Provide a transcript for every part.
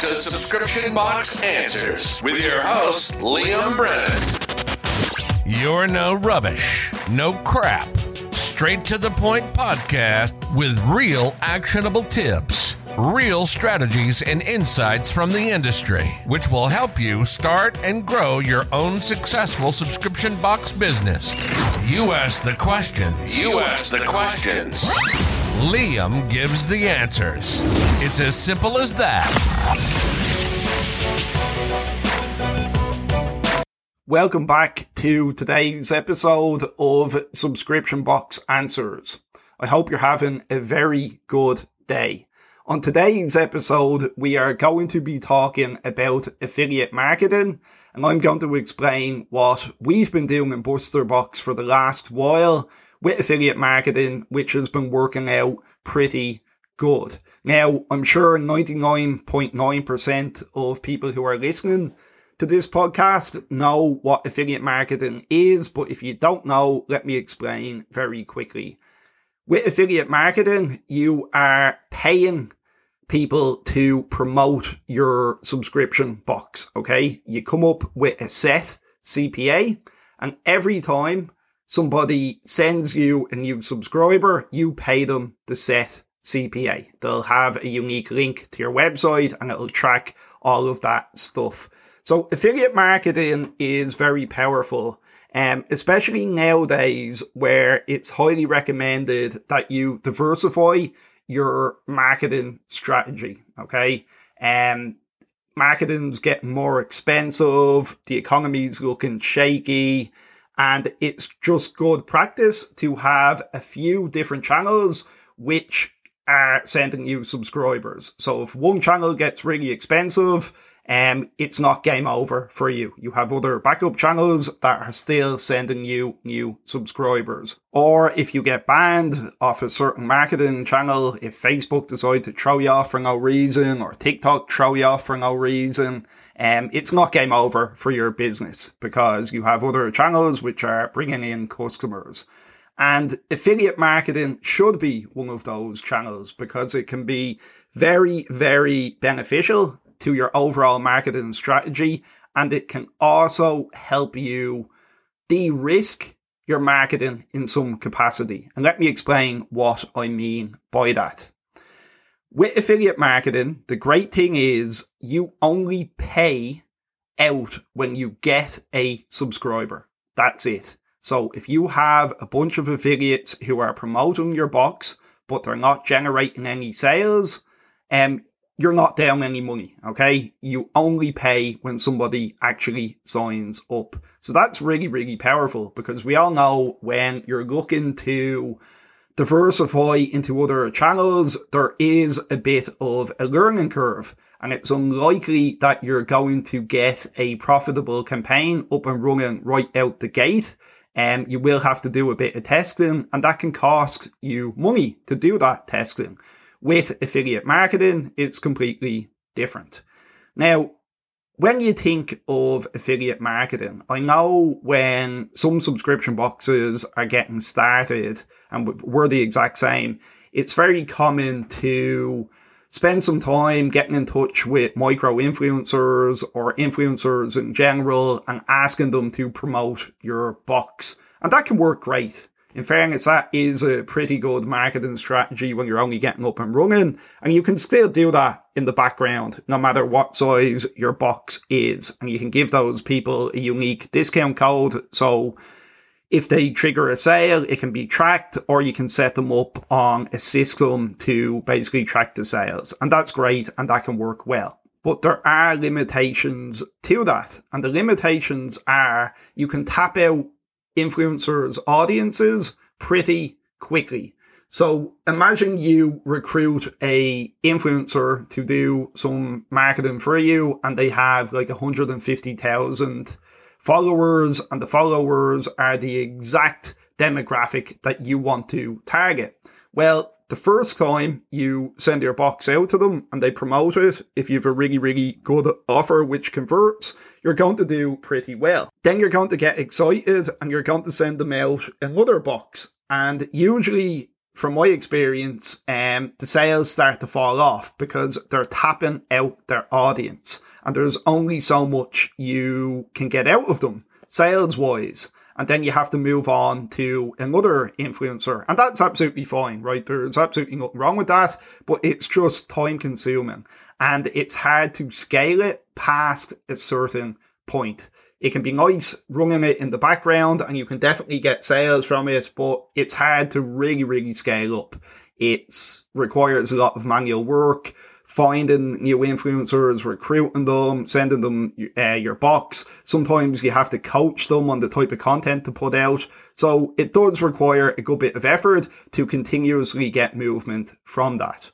to Subscription Box Answers with your host, Liam Brennan. You're no rubbish, no crap, straight to the point podcast with real actionable tips, real strategies and insights from the industry, which will help you start and grow your own successful subscription box business. You ask the questions. Liam gives the answers. It's as simple as that. Welcome back to today's episode of Subscription Box Answers. I hope you're having a very good day. On today's episode, we are going to be talking about affiliate marketing, and I'm going to explain what we've been doing in BusterBox for the last while with affiliate marketing, which has been working out pretty good. Now, I'm sure 99.9% of people who are listening to this podcast know what affiliate marketing is, but if you don't know, let me explain very quickly. With affiliate marketing, you are paying people to promote your subscription box, okay? You come up with a set CPA, and every time somebody sends you a new subscriber, you pay them the set CPA. They'll have a unique link to your website, and it'll track all of that stuff. So affiliate marketing is very powerful, especially nowadays where it's highly recommended that you diversify your marketing strategy, okay? Marketing's getting more expensive, the economy's looking shaky, and it's just good practice to have a few different channels which are sending you subscribers. So if one channel gets really expensive, it's not game over for you. You have other backup channels that are still sending you new subscribers. Or if you get banned off a certain marketing channel, if Facebook decide to throw you off for no reason, or TikTok throw you off for no reason, it's not game over for your business because you have other channels which are bringing in customers. And affiliate marketing should be one of those channels because it can be very, very beneficial to your overall marketing strategy, and it can also help you de-risk your marketing in some capacity. And let me explain what I mean by that. With affiliate marketing, the great thing is you only pay out when you get a subscriber. That's it. So if you have a bunch of affiliates who are promoting your box, but they're not generating any sales, you're not down any money, okay? You only pay when somebody actually signs up. So that's really, really powerful because we all know when you're looking to diversify into other channels, there is a bit of a learning curve, and it's unlikely that you're going to get a profitable campaign up and running right out the gate. You will have to do a bit of testing, and that can cost you money to do that testing. With affiliate marketing, it's completely different. Now, when you think of affiliate marketing, I know when some subscription boxes are getting started, and we're the exact same, it's very common to spend some time getting in touch with micro-influencers or influencers in general and asking them to promote your box. And that can work great. In fairness, that is a pretty good marketing strategy when you're only getting up and running, and you can still do that in the background, no matter what size your box is. And you can give those people a unique discount code, so if they trigger a sale, it can be tracked, or you can set them up on a system to basically track the sales. And that's great, and that can work well. But there are limitations to that, and the limitations are you can tap out influencers' audiences pretty quickly. So imagine you recruit a influencer to do some marketing for you, and they have like 150,000 followers, and the followers are the exact demographic that you want to target. Well, the first time you send your box out to them and they promote it, if you have a really, really good offer which converts, you're going to do pretty well. Then you're going to get excited and you're going to send them out another box. And usually from my experience, the sales start to fall off because they're tapping out their audience, and there's only so much you can get out of them sales-wise. And then you have to move on to another influencer. And that's absolutely fine, right? There's absolutely nothing wrong with that, but it's just time consuming. And it's hard to scale it past a certain point. It can be nice running it in the background and you can definitely get sales from it, but it's hard to really, really scale up. It requires a lot of manual work, finding new influencers, recruiting them, sending them your box. Sometimes you have to coach them on the type of content to put out. So it does require a good bit of effort to continuously get movement from that.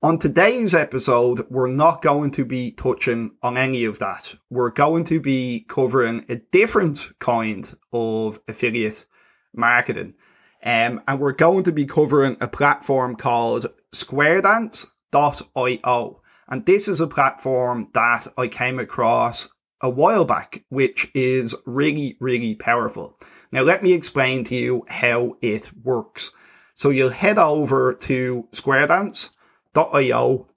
On today's episode, we're not going to be touching on any of that. We're going to be covering a different kind of affiliate marketing. And we're going to be covering a platform called Squaredance.io. And this is a platform that I came across a while back, which is really, really powerful. Now, let me explain to you how it works. So you'll head over to Squaredance.io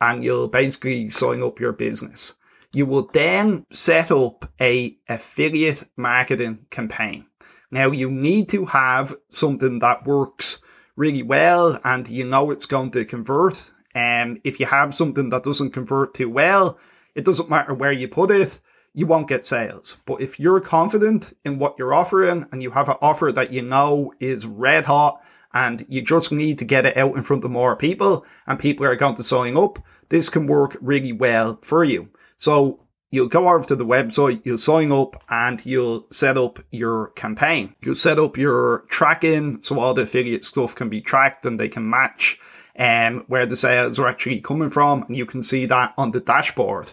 and you'll basically sign up your business. You will then set up a affiliate marketing campaign. Now, you need to have something that works really well and you know it's going to convert. And if you have something that doesn't convert too well, it doesn't matter where you put it, you won't get sales. But if you're confident in what you're offering and you have an offer that you know is red hot and you just need to get it out in front of more people and people are going to sign up, this can work really well for you. So you'll go over to the website, you'll sign up and you'll set up your campaign. You'll set up your tracking so all the affiliate stuff can be tracked and they can match where the sales are actually coming from, and you can see that on the dashboard.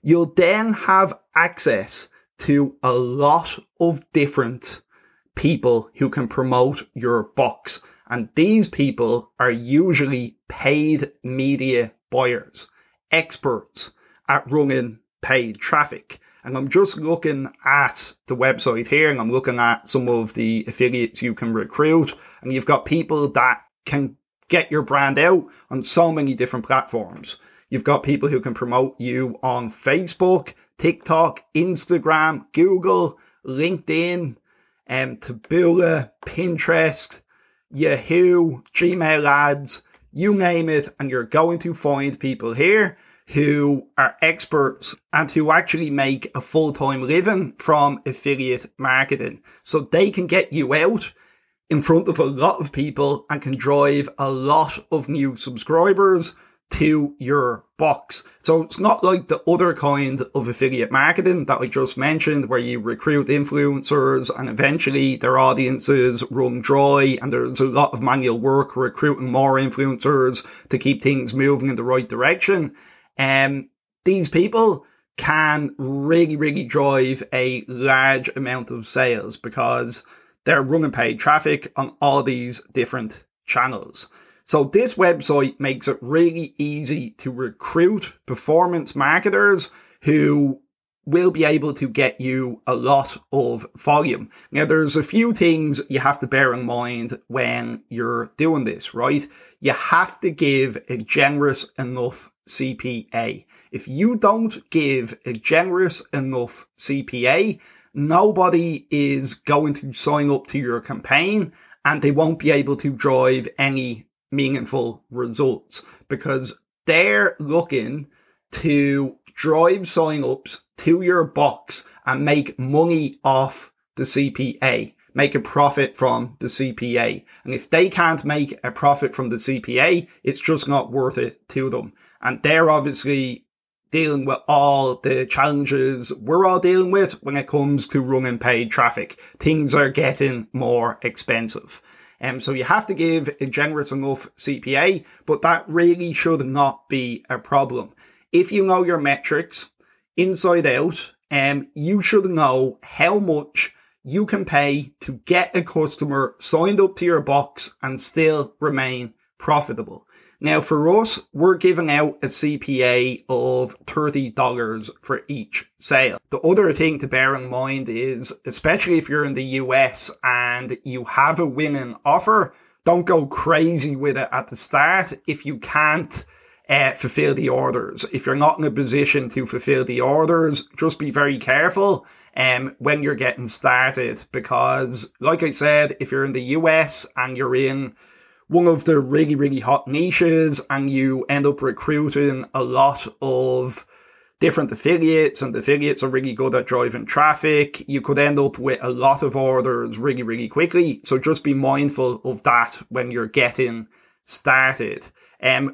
You'll then have access to a lot of different people who can promote your box, and these people are usually paid media buyers, experts at running paid traffic. And I'm just looking at the website here, and I'm looking at some of the affiliates you can recruit, and you've got people that can get your brand out on so many different platforms. You've got people who can promote you on Facebook, TikTok, Instagram, Google, LinkedIn, Taboola, Pinterest, Yahoo, Gmail ads, you name it. And you're going to find people here who are experts and who actually make a full-time living from affiliate marketing. So they can get you out in front of a lot of people and can drive a lot of new subscribers to your box. So it's not like the other kind of affiliate marketing that I just mentioned, where you recruit influencers and eventually their audiences run dry and there's a lot of manual work recruiting more influencers to keep things moving in the right direction. These people can really, really drive a large amount of sales because they're running paid traffic on all these different channels. So this website makes it really easy to recruit performance marketers who will be able to get you a lot of volume. Now, there's a few things you have to bear in mind when you're doing this, right? You have to give a generous enough CPA. If you don't give a generous enough CPA, nobody is going to sign up to your campaign and they won't be able to drive any meaningful results because they're looking to drive sign-ups to your box and make money off the CPA, make a profit from the CPA. And if they can't make a profit from the CPA, it's just not worth it to them. And they're obviously dealing with all the challenges we're all dealing with when it comes to running paid traffic. Things are getting more expensive. So you have to give a generous enough CPA, but that really should not be a problem. If you know your metrics inside out, you should know how much you can pay to get a customer signed up to your box and still remain profitable. Now, for us, we're giving out a CPA of $30 for each sale. The other thing to bear in mind is, especially if you're in the US and you have a winning offer, Don't go crazy with it at the start if you can't fulfill the orders. If you're not in a position to fulfill the orders, just be very careful when you're getting started, because like I said, if you're in the US and you're in one of the really, really hot niches and you end up recruiting a lot of different affiliates, and the affiliates are really good at driving traffic, you could end up with a lot of orders really, really quickly. So just be mindful of that when you're getting started.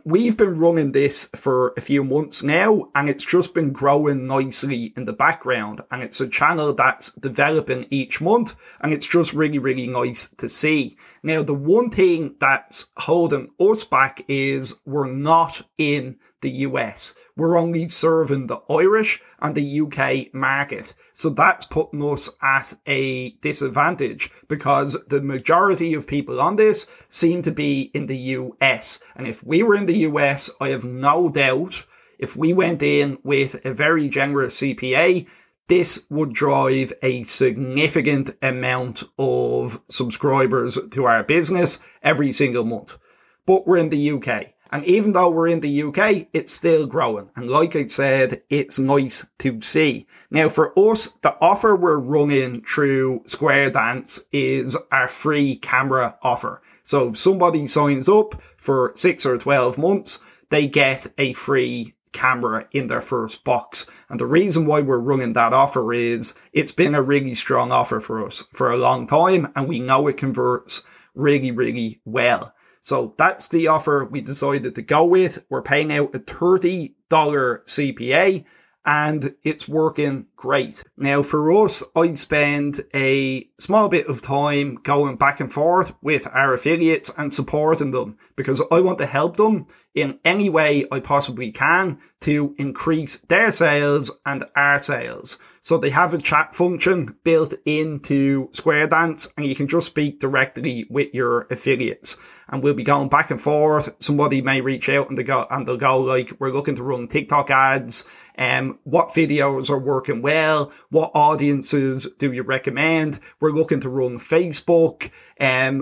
We've been running this for a few months now, and it's just been growing nicely in the background. And it's a channel that's developing each month, and it's just really, really nice to see. Now, the one thing that's holding us back is we're not in the US. We're only serving the Irish and the UK market. So that's putting us at a disadvantage because the majority of people on this seem to be in the US. And if we were in the US, I have no doubt if we went in with a very generous CPA, this would drive a significant amount of subscribers to our business every single month. But we're in the UK. And even though we're in the UK, it's still growing. And like I said, it's nice to see. Now for us, the offer we're running through Square Dance is our free camera offer. So if somebody signs up for 6 or 12 months, they get a free camera in their first box. And the reason why we're running that offer is it's been a really strong offer for us for a long time. And we know it converts really, really well. So that's the offer we decided to go with. We're paying out a $30 CPA and it's working great. Now for us, I'd spend a small bit of time going back and forth with our affiliates and supporting them because I want to help them in any way I possibly can to increase their sales and our sales. So they have a chat function built into Squaredance and you can just speak directly with your affiliates. And we'll be going back and forth. Somebody may reach out and they'll go like, we're looking to run TikTok ads. What videos are working well? What audiences do you recommend? We're looking to run Facebook.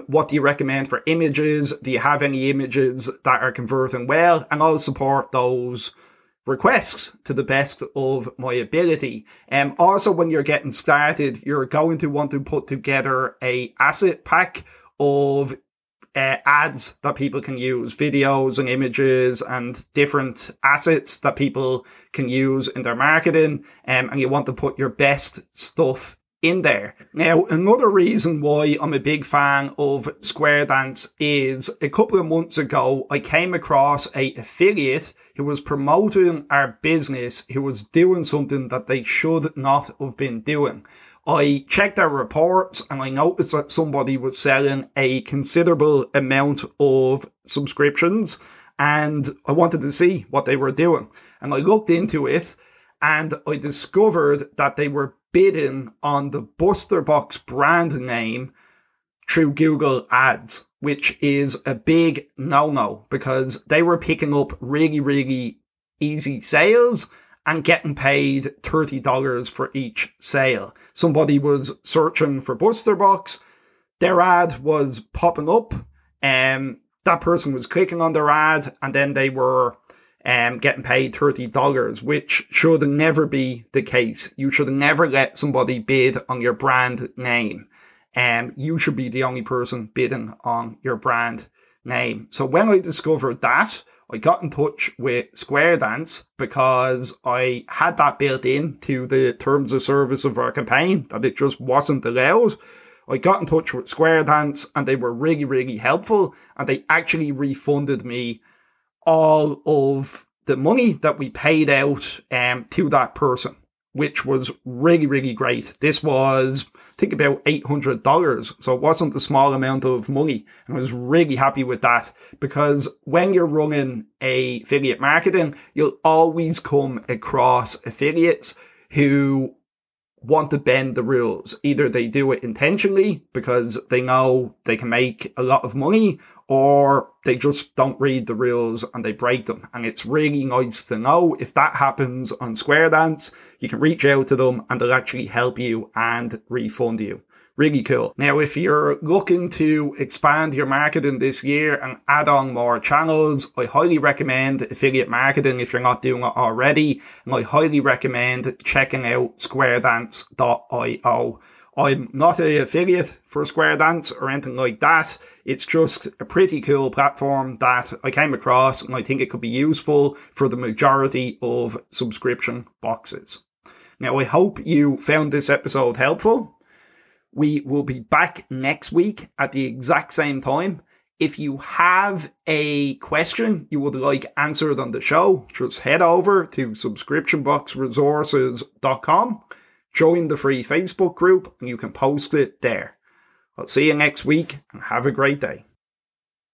What do you recommend for images? Do you have any images that are converting well? And I'll support those requests to the best of my ability. Also, when you're getting started, you're going to want to put together a asset pack of ads that people can use, videos and images and different assets that people can use in their marketing. And you want to put your best stuff in there. Now, another reason why I'm a big fan of Squaredance is a couple of months ago, I came across a affiliate who was promoting our business, who was doing something that they should not have been doing. I checked their reports and I noticed that somebody was selling a considerable amount of subscriptions and I wanted to see what they were doing. And I looked into it and I discovered that they were bidding on the BusterBox brand name through Google Ads, which is a big no-no because they were picking up really, really easy sales and getting paid $30 for each sale. Somebody was searching for BusterBox. Their ad was popping up. That person was clicking on their ad and then they were getting paid $30, which should never be the case. You should never let somebody bid on your brand name. You should be the only person bidding on your brand name. So when I discovered that, I got in touch with Squaredance because I had that built into the terms of service of our campaign that it just wasn't allowed. I got in touch with Squaredance and they were really, really helpful and they actually refunded me all of the money that we paid out to that person, which was really, really great. This was, I think, about $800. So it wasn't a small amount of money. And I was really happy with that because when you're running affiliate marketing, you'll always come across affiliates who want to bend the rules. Either they do it intentionally because they know they can make a lot of money, or they just don't read the rules and they break them. And it's really nice to know if that happens on Squaredance, you can reach out to them and they'll actually help you and refund you. really cool. Now, if you're looking to expand your marketing this year and add on more channels, I highly recommend affiliate marketing if you're not doing it already. And I highly recommend checking out Squaredance.io. I'm not an affiliate for Squaredance or anything like that. It's just a pretty cool platform that I came across, and I think it could be useful for the majority of subscription boxes. Now, I hope you found this episode helpful. We will be back next week at the exact same time. If you have a question you would like answered on the show, just head over to SubscriptionBoxResources.com. Join the free Facebook group and you can post it there. I'll see you next week and have a great day.